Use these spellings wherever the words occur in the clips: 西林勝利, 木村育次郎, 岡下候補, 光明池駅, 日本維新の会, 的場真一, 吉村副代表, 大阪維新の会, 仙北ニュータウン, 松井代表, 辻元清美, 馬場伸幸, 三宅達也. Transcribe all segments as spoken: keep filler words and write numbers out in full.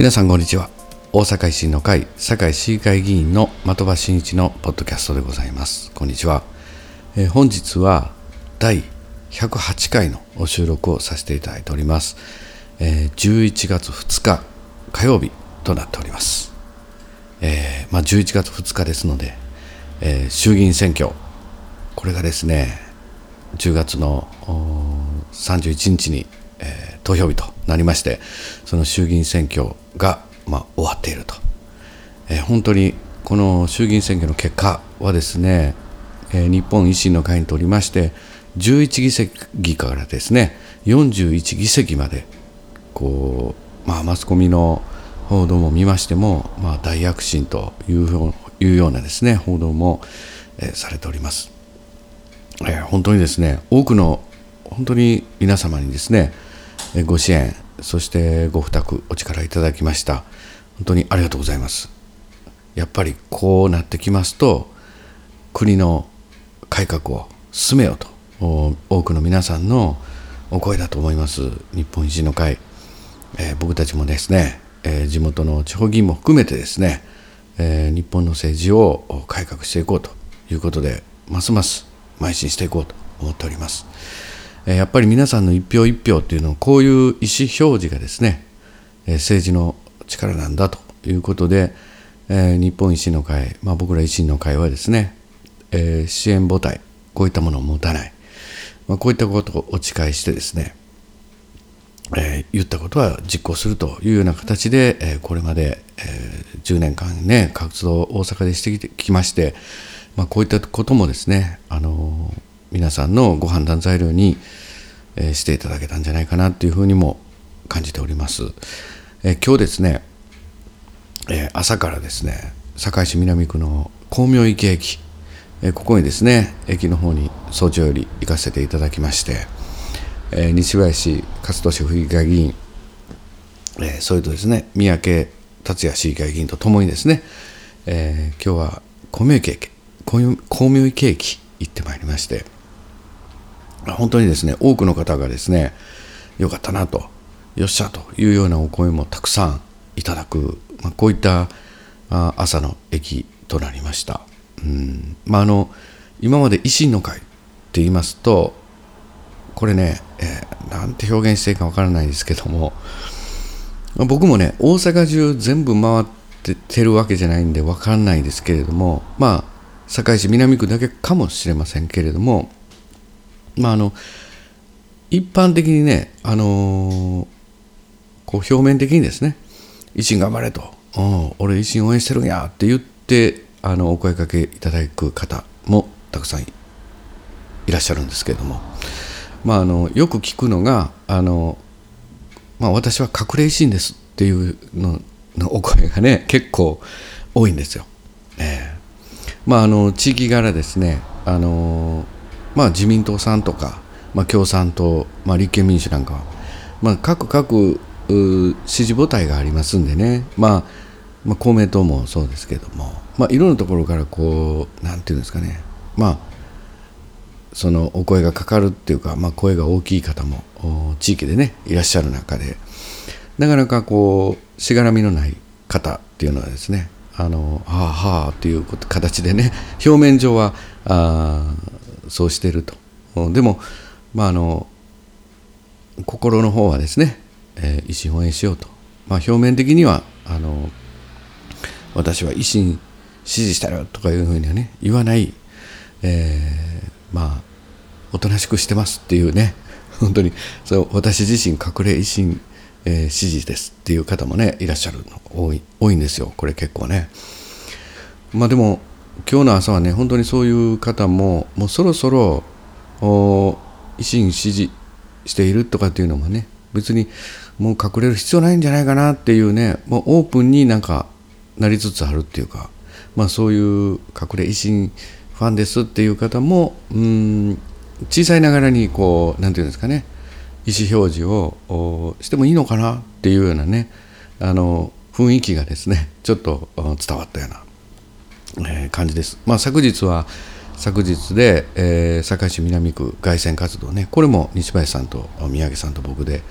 皆さんこんにちは。大阪維新の会堺市議会議員の的場真一のポッドキャストでございます。こんにちは。えー、本日はだいひゃくはちかいの収録をさせていただいております。えー、じゅういちがつふつか火曜日となっております。えーまあ、じゅういちがつふつかですので、えー、衆議院選挙、これがですねじゅうがつのさんじゅういちにちに、えー、投票日となりまして、その衆議院選挙が、まあ、終わっていると。えー、本当にこの衆議院選挙の結果はですね、えー、日本維新の会にとりましてじゅういちぎせきからですねよんじゅういちぎせきまでこう、まあ、マスコミの報道も見ましても、まあ、大躍進という、いうようなですね報道も、えー、されております。えー、本当にですね多くの本当に皆様にですねご支援、そしてご負託お力いただきました。本当にありがとうございます。やっぱりこうなってきますと国の改革を進めようと多くの皆さんのお声だと思います。日本維新の会、えー、僕たちもですねえー、地元の地方議員も含めてですね、えー、日本の政治を改革していこうということでますます邁進していこうと思っております。えー、やっぱり皆さんの一票一票というのはこういう意思表示がですね、えー、政治の力なんだということで、えー、日本維新の会、まあ、僕ら維新の会はですね、えー、支援母体こういったものを持たない、まあ、こういったことをお誓いしてですねえー、言ったことは実行するというような形で、えー、これまで、えー、じゅうねんかんね活動を大阪でしてきまして、まあ、こういったこともですね、あのー、皆さんのご判断材料に、えー、していただけたんじゃないかなというふうにも感じております。えー、今日ですね、えー、朝からですね堺市南区の光明池駅、えー、ここにですね駅の方に早朝より行かせていただきまして、えー、西林勝利府議会議員、えー、それとですね三宅達也市議会議員とともにですね、えー、今日は光明池駅光明池駅行ってまいりまして、本当にですね多くの方がですねよかったなとよっしゃというようなお声もたくさんいただく、まあ、こういった朝の駅となりました。うんまあ、あの今まで維新の会って言いますとこれね、えー、なんて表現していいかわからないんですけども、僕もね大阪中全部回っててるわけじゃないんでわからないですけれども、まあ堺市南区だけかもしれませんけれども、まああの一般的にねあのー、こう表面的にですね維新頑張れと、うん、俺維新応援してるんやって言ってあのお声掛けいただく方もたくさん い, いらっしゃるんですけれども。まあ、あのよく聞くのがあの、まあ、私は隠れ維新ですっていう の, のお声がね結構多いんですよ。えーまあ、あの地域柄ですねあの、まあ、自民党さんとか、まあ、共産党、まあ、立憲民主なんかは、まあ、各各支持母体がありますんでね、まあまあ、公明党もそうですけども、まあ、いろんなところからこうなんていうんですかね、まあそのお声がかかるっていうか、まあ、声が大きい方も地域でねいらっしゃる中で、なかなかこうしがらみのない方っていうのはですねあのはあはあっていう形でね表面上はあそうしていると。でも、まあ、あの心の方はですね、えー、維新応援しようと、まあ、表面的にはあの私は維新支持したよとかいうふうにはね言わない、えーまあ、おとなしくしてますっていうね本当にそう私自身隠れ維新、えー、支持ですっていう方もねいらっしゃるの多い、多いんですよこれ結構ね。まあでも今日の朝はね本当にそういう方ももうそろそろ維新支持しているとかっていうのもね別にもう隠れる必要ないんじゃないかなっていうね、もうオープンになんかなりつつあるっていうか、まあそういう隠れ維新ファンですっていう方もうーん小さいながらにこうなんていうんですかね意思表示をしてもいいのかなっていうようなねあの雰囲気がですねちょっと伝わったような、えー、感じです。まあ、昨日は昨日で、えー、堺市南区凱旋活動ねこれも西林さんと宮城さんと僕で、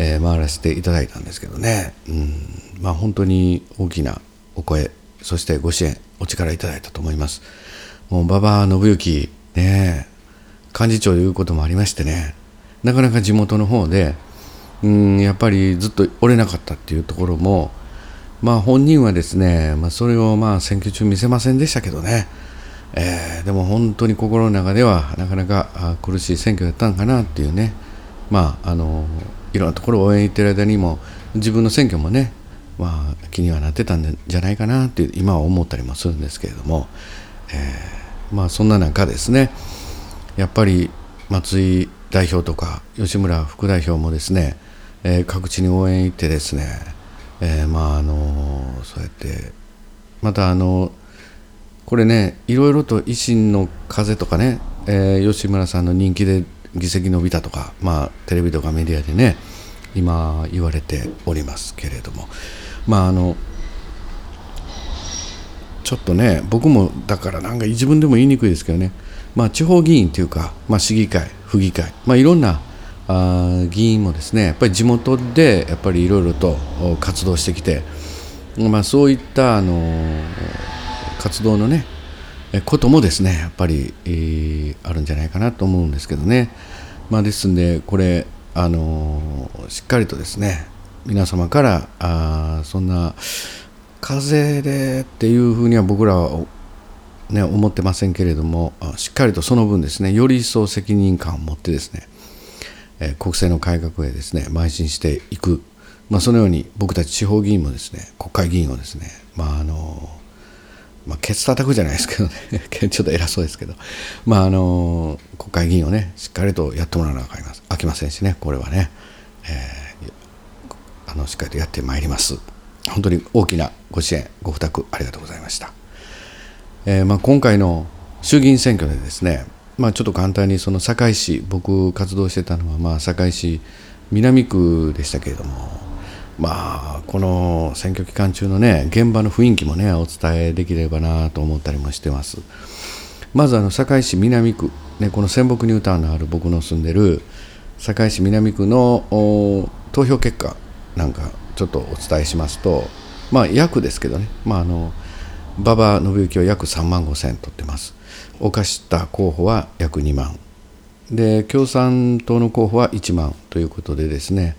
えー、回らせていただいたんですけどね、うんまあ、本当に大きなお声、そしてご支援、お力いただいたと思います。もう馬場伸幸、ね、幹事長ということもありましてね、なかなか地元の方で、うん、やっぱりずっと折れなかったっていうところも、まあ、本人はですね、まあ、それをまあ選挙中見せませんでしたけどね、えー、でも本当に心の中ではなかなか苦しい選挙だったのかなっていうね、まあ、あのいろんなところを応援行ってる間にも自分の選挙もね、まあ、気にはなってたんじゃないかなって今は思ったりもするんですけれども、えーまあ、そんな中ですね、やっぱり松井代表とか吉村副代表もですね、えー、各地に応援行ってですね、えー、まああのそうやってまたあのこれね、いろいろと維新の風とかね、えー、吉村さんの人気で議席伸びたとか、まあテレビとかメディアでね今言われておりますけれども、まああのちょっとね、僕もだからなんか自分でも言いにくいですけどね、まあ、地方議員というか、まあ、市議会、府議会、まあ、いろんなあ議員もですね、やっぱり地元でやっぱりいろいろと活動してきて、まあ、そういったあの活動のねこともですねやっぱり、えー、あるんじゃないかなと思うんですけどね、まあ、ですんでこれあのしっかりとですね皆様からあそんな風でっていうふうには僕らは、ね、思ってませんけれども、しっかりとその分ですねより一層責任感を持ってですね、えー、国政の改革へですね邁進していく、まあ、そのように僕たち地方議員もですね国会議員をですね、まああのまあ、ケツ叩くじゃないですけどねちょっと偉そうですけど、まああの国会議員をねしっかりとやってもらわなきゃあきませんしね、これはね、えー、あのしっかりとやってまいります。本当に大きなご支援ご負託ありがとうございました。えーまあ、今回の衆議院選挙でですね、まあ、ちょっと簡単にその堺市、僕活動してたのはまあ堺市南区でしたけれども、まあこの選挙期間中のね現場の雰囲気もねお伝えできればなと思ったりもしてます。まずあの堺市南区、ね、この仙北ニュータウンのある僕の住んでる堺市南区の投票結果なんかちょっとお伝えしますと、まあ約ですけどね、まああの馬場伸幸は約さんまんごせん取ってます。岡下候補は約にまんで、共産党の候補はいちまんということでですね、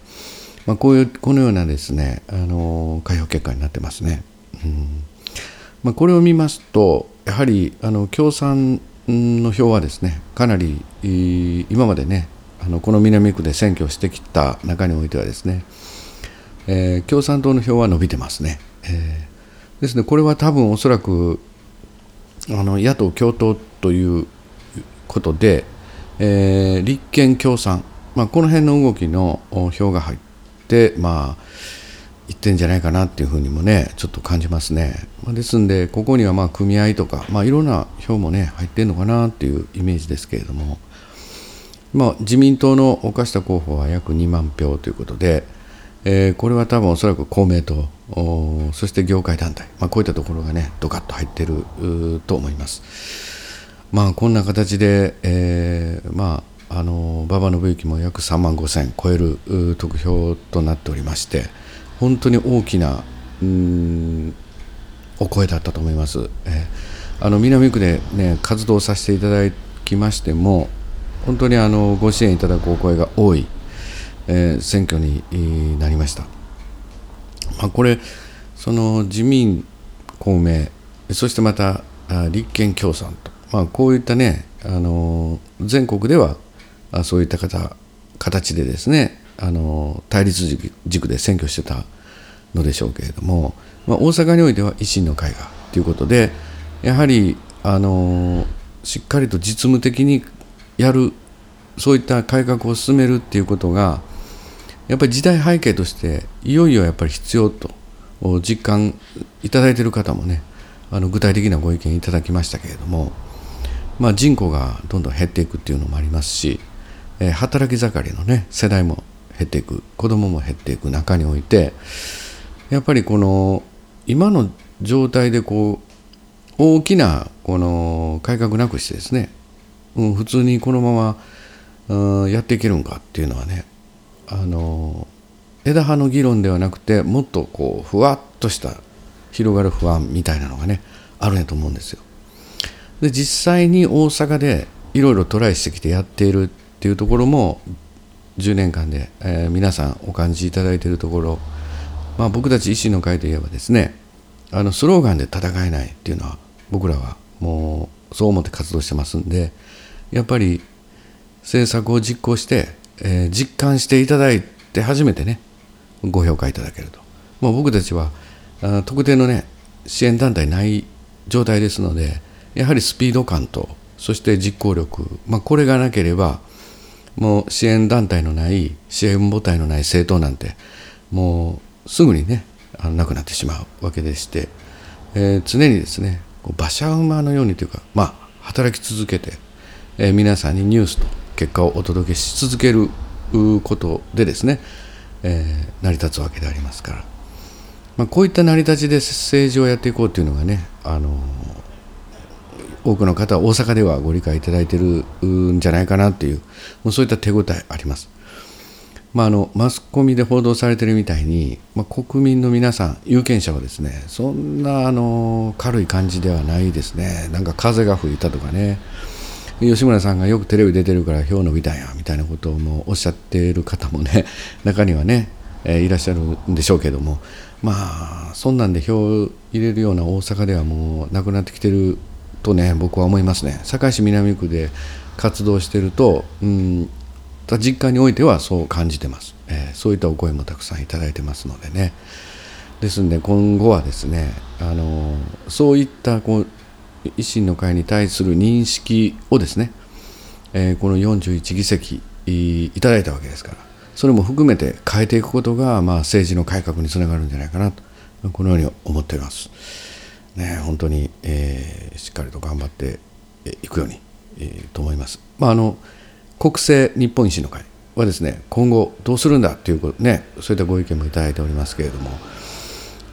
まあ、こういうこのようなですね、あの開票結果になってますね。うんまあ、これを見ますとやはりあの共産の票はですねかなり今までねあのこの南区で選挙してきた中においてはですね、えー、共産党の票は伸びてますね、えーですね、これは多分おそらくあの野党共闘ということで、えー、立憲共産、まあ、この辺の動きの票が入って、まあ、いってんじゃないかなっていうふうにもねちょっと感じますね。まあ、ですんでここにはまあ組合とか、まあ、いろんな票もね入ってんのかなっていうイメージですけれども、まあ、自民党の岡下候補は約にまんひょうということで、えー、これは多分おそらく公明党、そして業界団体、まあ、こういったところがねドカッと入っていると思います。まあ、こんな形で、えーまあ、あの馬場伸幸も約さんまんごせん超える得票となっておりまして、本当に大きなうーんお声だったと思います。えー、あの南区で、ね、活動させていただきましても本当にあのご支援いただくお声が多い、えー、選挙になりました。まあ、これその自民公明そしてまた立憲共産と、まあ、こういったねあの全国ではそういった方形でですねあの対立軸で選挙してたのでしょうけれども、まあ、大阪においては維新の会がということで、やはりあのしっかりと実務的にやる、そういった改革を進めるっていうことがやっぱり時代背景としていよいよやっぱり必要と実感いただいている方もねあの具体的なご意見いただきましたけれども、まあ、人口がどんどん減っていくっていうのもありますし、えー、働き盛りのね世代も減っていく、子どもも減っていく中においてやっぱりこの今の状態でこう大きなこの改革なくしてですね、うん、普通にこのままやっていけるんかっていうのはねあの枝葉の議論ではなくて、もっとこうふわっとした広がる不安みたいなのがねあるねと思うんですよ。で、実際に大阪でいろいろトライしてきてやっているっていうところもじゅうねんかんで、えー、皆さんお感じいただいているところ、まあ、僕たち維新の会といえばですね、あのスローガンで戦えないっていうのは僕らはもうそう思って活動してますんで、やっぱり政策を実行して、えー、実感していただいて初めてねご評価いただけると。もう僕たちはあ特定のね支援団体ない状態ですので、やはりスピード感とそして実行力、まあ、これがなければもう支援団体のない支援母体のない政党なんてもうすぐにねなくなってしまうわけでして、えー、常にですね馬車馬のようにというか、まあ、働き続けて、えー、皆さんにニュースと結果をお届けし続けることでですね、えー、成り立つわけでありますから、まあ、こういった成り立ちで政治をやっていこうというのがね、あのー、多くの方は大阪ではご理解いただいているんじゃないかなという、もうそういった手応えあります。まあ、あのマスコミで報道されているみたいに、まあ、国民の皆さん有権者はですねそんなあの軽い感じではないですね。なんか風が吹いたとかね、吉村さんがよくテレビ出てるから票伸びたんやみたいなことをもうおっしゃっている方もね中にはね、えー、いらっしゃるんでしょうけども、まあそんなんで票入れるような大阪ではもうなくなってきてるとね僕は思いますね。堺市南区で活動してると、うん実家においてはそう感じてます、えー、そういったお声もたくさんいただいてますのでね。ですので今後はですね、あのー、そういったこう維新の会に対する認識をですね、えー、このよんじゅういちぎせきいただいたわけですから、それも含めて変えていくことが、まあ、政治の改革につながるんじゃないかなとこのように思っております、ね、本当に、えー、しっかりと頑張っていくように、えー、と思います、まああの国政日本維新の会はですね今後どうするんだということね、そういったご意見もいただいておりますけれども、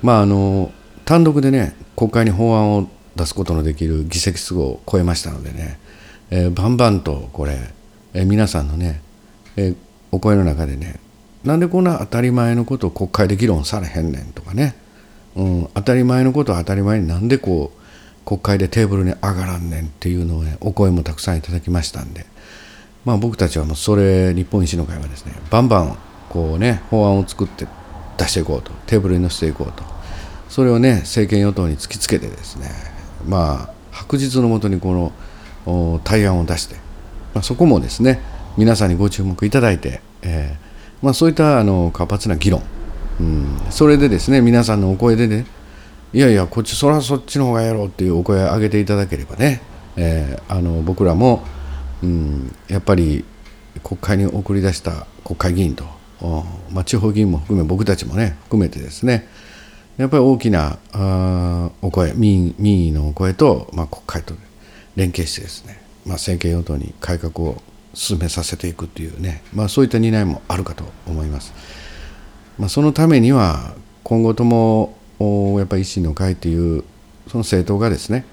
まああの単独でね国会に法案を出すことのできる議席数を超えましたのでね、えー、バンバンとこれ、えー、皆さんのね、えー、お声の中でね、なんでこんな当たり前のことを国会で議論されへんねんとかね、うん、当たり前のことは当たり前になんでこう国会でテーブルに上がらんねんっていうのを、ね、お声もたくさんいただきましたんで、まあ、僕たちはもうそれ日本維新の会はですねバンバンこうね法案を作って出していこうと、テーブルに乗せていこうと、それをね政権与党に突きつけてですね、まあ白日のもとにこの対案を出して、まあ、そこもですね皆さんにご注目いただいて、えーまあ、そういったあの活発な議論、うん、それでですね皆さんのお声でね、いやいやこっちそらそっちの方がやろうっていうお声を上げていただければね、えー、あの僕らもうん、やっぱり国会に送り出した国会議員と、まあ、地方議員も含め僕たちもね含めてですね、やっぱり大きなあお声、民意、民意のお声と、まあ、国会と連携してですね、まあ、政権与党に改革を進めさせていくというね、まあ、そういった担いもあるかと思います、まあ、そのためには今後ともやっぱり維新の会というその政党がですね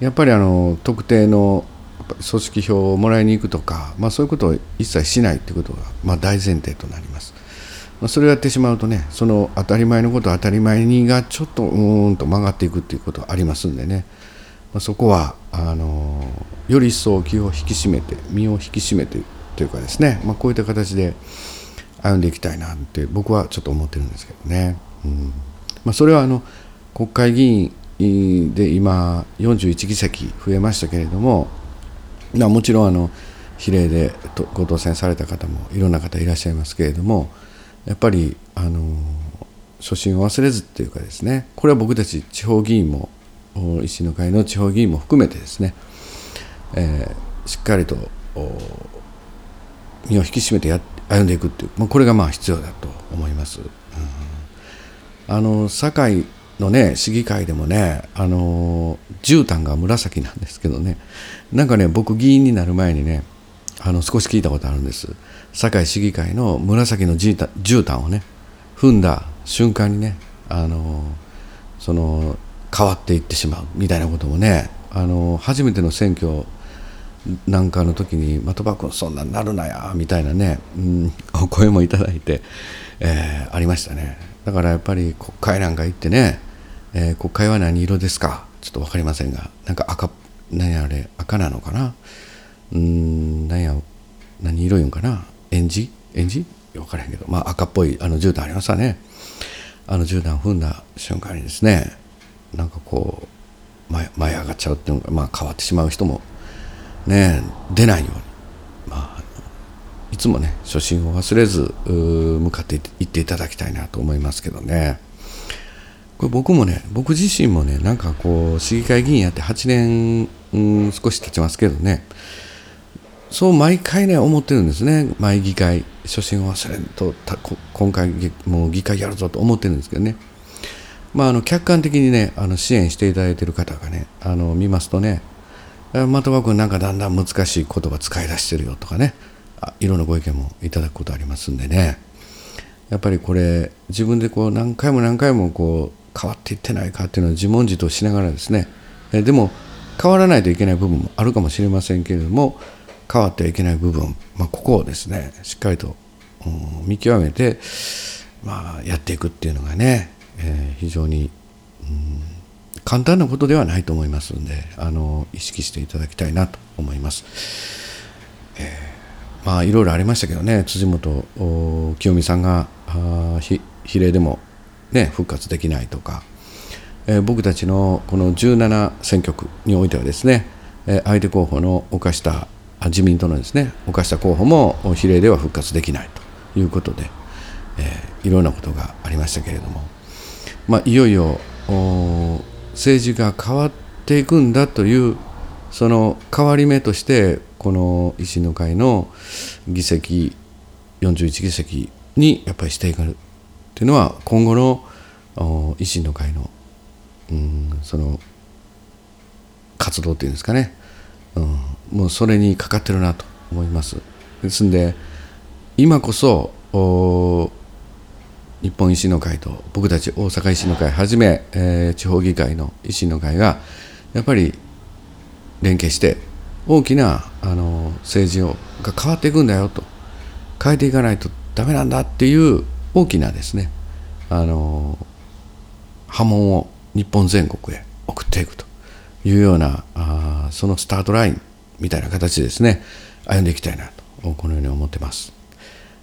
やっぱりあの特定の組織票をもらいに行くとか、まあ、そういうことを一切しないということが、まあ、大前提となります、まあ、それをやってしまうとねその当たり前のこと当たり前にがちょっとうーんと曲がっていくということがありますんでね、まあ、そこはあのより一層気を引き締めて身を引き締めてというかですね、まあ、こういった形で歩んでいきたいなって僕はちょっと思ってるんですけどね、うんまあ、それはあの国会議員で今よんじゅういちぎせき増えましたけれども、もちろんあの比例でご当選された方もいろんな方いらっしゃいますけれども、やっぱりあの初心を忘れずというかですね、これは僕たち地方議員も維新の会の地方議員も含めてですね、えー、しっかりと身を引き締めてや歩んでいくという、まあ、これがまあ必要だと思います、うん、あの堺のね、市議会でもね、あのー、絨毯が紫なんですけどね、なんかね僕議員になる前にねあの少し聞いたことあるんです。堺市議会の紫のじ絨毯をね踏んだ瞬間にね、あのー、その変わっていってしまうみたいなこともね、あのー、初めての選挙なんかの時に的場君そんなんなるなやみたいなね、うん、お声もいただいて、えー、ありましたね。だからやっぱり国会なんか行ってね、えー、国会は何色ですかちょっと分かりませんが、なんか赤、何あれ赤なのかな、うーん、何や何色いうんかな、えんじえんじ分からへんけど、まあ赤っぽいあの絨毯ありましたね。あの絨毯踏んだ瞬間にですね、なんかこう前、前上がっちゃうっていうのが、まあ変わってしまう人もね出ないように、まあいつもね初心を忘れず向かっていっていただきたいなと思いますけどね。これ僕もね、僕自身もね、なんかこう市議会議員やってはちねん、うん、少し経ちますけどね、そう毎回ね思ってるんですね。毎議会初心を忘れんと今回もう議会やるぞと思ってるんですけどね、まあ、あの客観的にねあの支援していただいている方がねあの見ますとね、的場君なんかだんだん難しい言葉使い出してるよとかね、あ、いろんなご意見もいただくことありますんでね、やっぱりこれ自分でこう何回も何回もこう変わっていってないかっていうのを自問自答しながらですね、えでも変わらないといけない部分もあるかもしれませんけれども、変わってはいけない部分、まあ、ここをですねしっかりと、うん、見極めて、まあ、やっていくっていうのがね、えー、非常に、うん、簡単なことではないと思いますので、あの意識していただきたいなと思います、えー、まあいろいろありましたけどね、辻元清美さんが比例でも、ね、復活できないとか、えー、僕たちのこのじゅうななせんきょくにおいてはですね、えー、相手候補の岡下自民党のですね岡下候補も比例では復活できないということで、えー、いろんなことがありましたけれども、まあ、いよいよ政治が変わっていくんだというその変わり目として、この維新の会の議席よんじゅういちぎせきにやっぱりしていくというのは、今後の維新の会の、うん、その活動というんですかね、うん、もうそれにかかってるなと思います。ですので今こそ日本維新の会と僕たち大阪維新の会はじめ、えー、地方議会の維新の会がやっぱり連携して大きなあの政治をが変わっていくんだよと、変えていかないとダメなんだっていう大きなですねあの波紋を日本全国へ送っていくというような、あそのスタートラインみたいな形でですね歩んでいきたいなとこのように思ってます、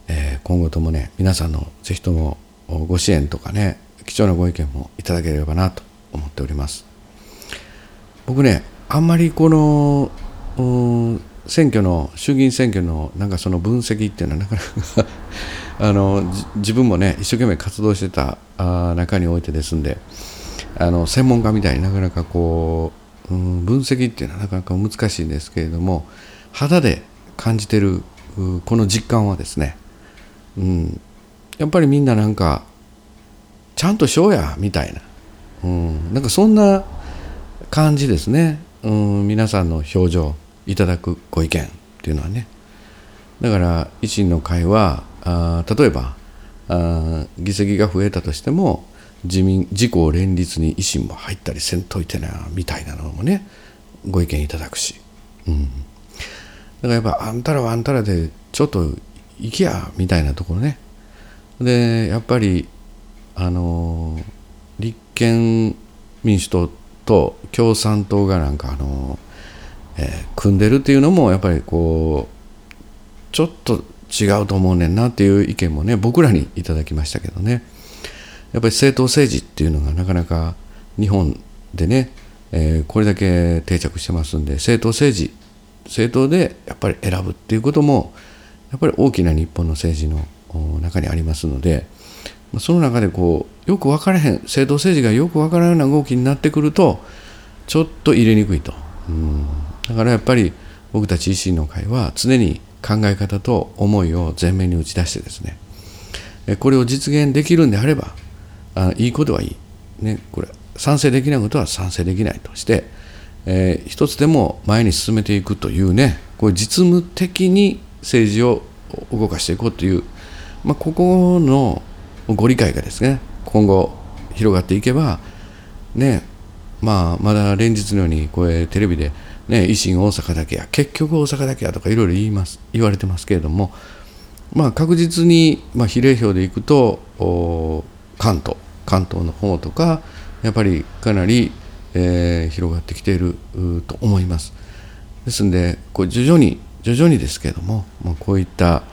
えー、今後ともね皆さんのぜひともご支援とかね貴重なご意見もいただければなと思っております。僕ねあんまりこの選挙の衆議院選挙のなんかその分析っていうのはなかなかあの自分もね一生懸命活動してた中においてですんで、あの専門家みたいになかなかこう分析っていうのはなかなか難しいんですけれども、肌で感じてるこの実感はですね、うん、やっぱりみんななんかちゃんとしようやみたいな、うん、なんかそんな感じですね、うん、皆さんの表情いただくご意見っていうのはね、だから維新の会はあ例えばあ議席が増えたとしても自民自公連立に維新も入ったりせんといてなみたいなのもねご意見いただくし、うん、だからやっぱあんたらはあんたらでちょっと行きやみたいなところね、でやっぱりあの立憲民主党と共産党がなんかあの、えー、組んでるっていうのもやっぱりこうちょっと違うと思うねんなっていう意見もね僕らにいただきましたけどね、やっぱり政党政治っていうのがなかなか日本でね、えー、これだけ定着してますんで、政党政治政党でやっぱり選ぶっていうこともやっぱり大きな日本の政治の中にありますので、その中でこうよく分からへん政党政治がよく分からないような動きになってくるとちょっと入れにくいと、うん、だからやっぱり僕たち維新の会は常に考え方と思いを前面に打ち出してですね、これを実現できるんであればあいいことはいい、ね、これ賛成できないことは賛成できないとして、えー、一つでも前に進めていくというね、これ実務的に政治を動かしていこうという、まあ、ここのご理解がですね今後広がっていけばね、まあ、まだ連日のようにこれテレビでね、維新大阪だけや、結局大阪だけやとかいろいろ言います言われてますけれども、まあ、確実に、まあ、比例票でいくと関東関東の方とかやっぱりかなり、えー、広がってきていると思います。ですのでこう徐々に徐々にですけれども、まあ、こういった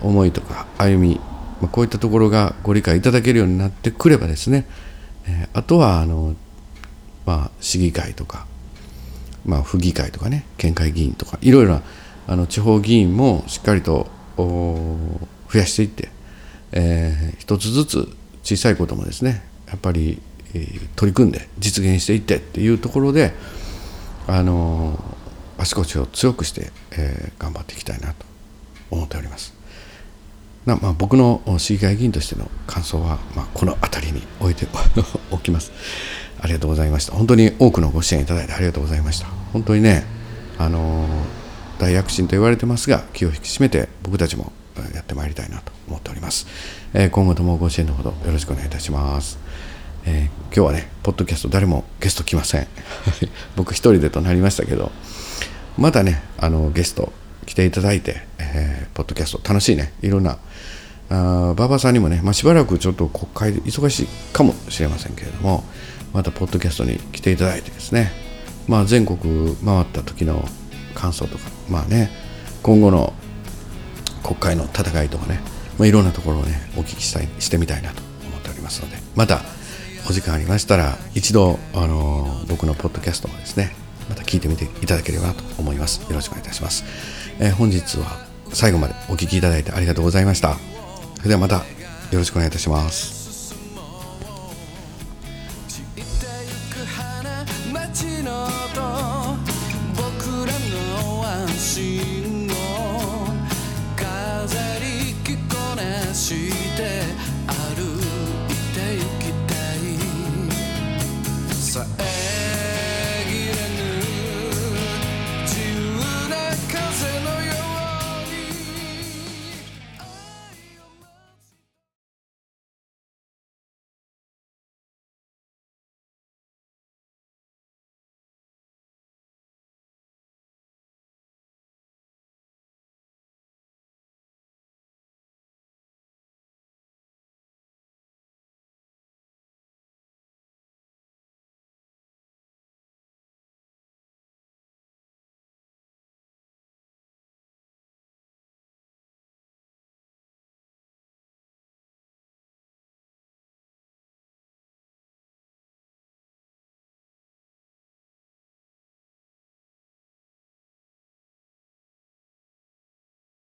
思いとか歩み、まあ、こういったところがご理解いただけるようになってくればですね、えー、あとはあの、まあ、市議会とか、まあ、府議会とかね、県会議員とかいろいろなあの地方議員もしっかりと増やしていって、えー、一つずつ小さいこともですねやっぱり、えー、取り組んで実現していってっていうところで、あのー、足腰を強くして、えー、頑張っていきたいなと思っております。なまあ、僕の市議会議員としての感想は、まあ、この辺りに置いておきます。ありがとうございました。本当に多くのご支援いただいてありがとうございました。本当にね、あのー大躍進と言われてますが、気を引き締めて僕たちもやってまいりたいなと思っております。今後ともご支援のほどよろしくお願いいたします。えー、今日はね、ポッドキャスト誰もゲスト来ません。僕一人でとなりましたけど、またね、あのゲスト来ていただいて、えー、ポッドキャスト楽しいね、いろんな、あ馬場さんにもね、まあ、しばらくちょっと国会で忙しいかもしれませんけれども、またポッドキャストに来ていただいてですね、まあ、全国回った時の感想とか、まあね、今後の国会の戦いとかね、まあ、いろんなところをねお聞きしたいしてみたいなと思っておりますので、またお時間ありましたら一度、あのー、僕のポッドキャストをですねまた聞いてみていただければと思います。よろしくお願いいたします。えー、本日は最後までお聞きいただいてありがとうございました。それではまたよろしくお願いいたします。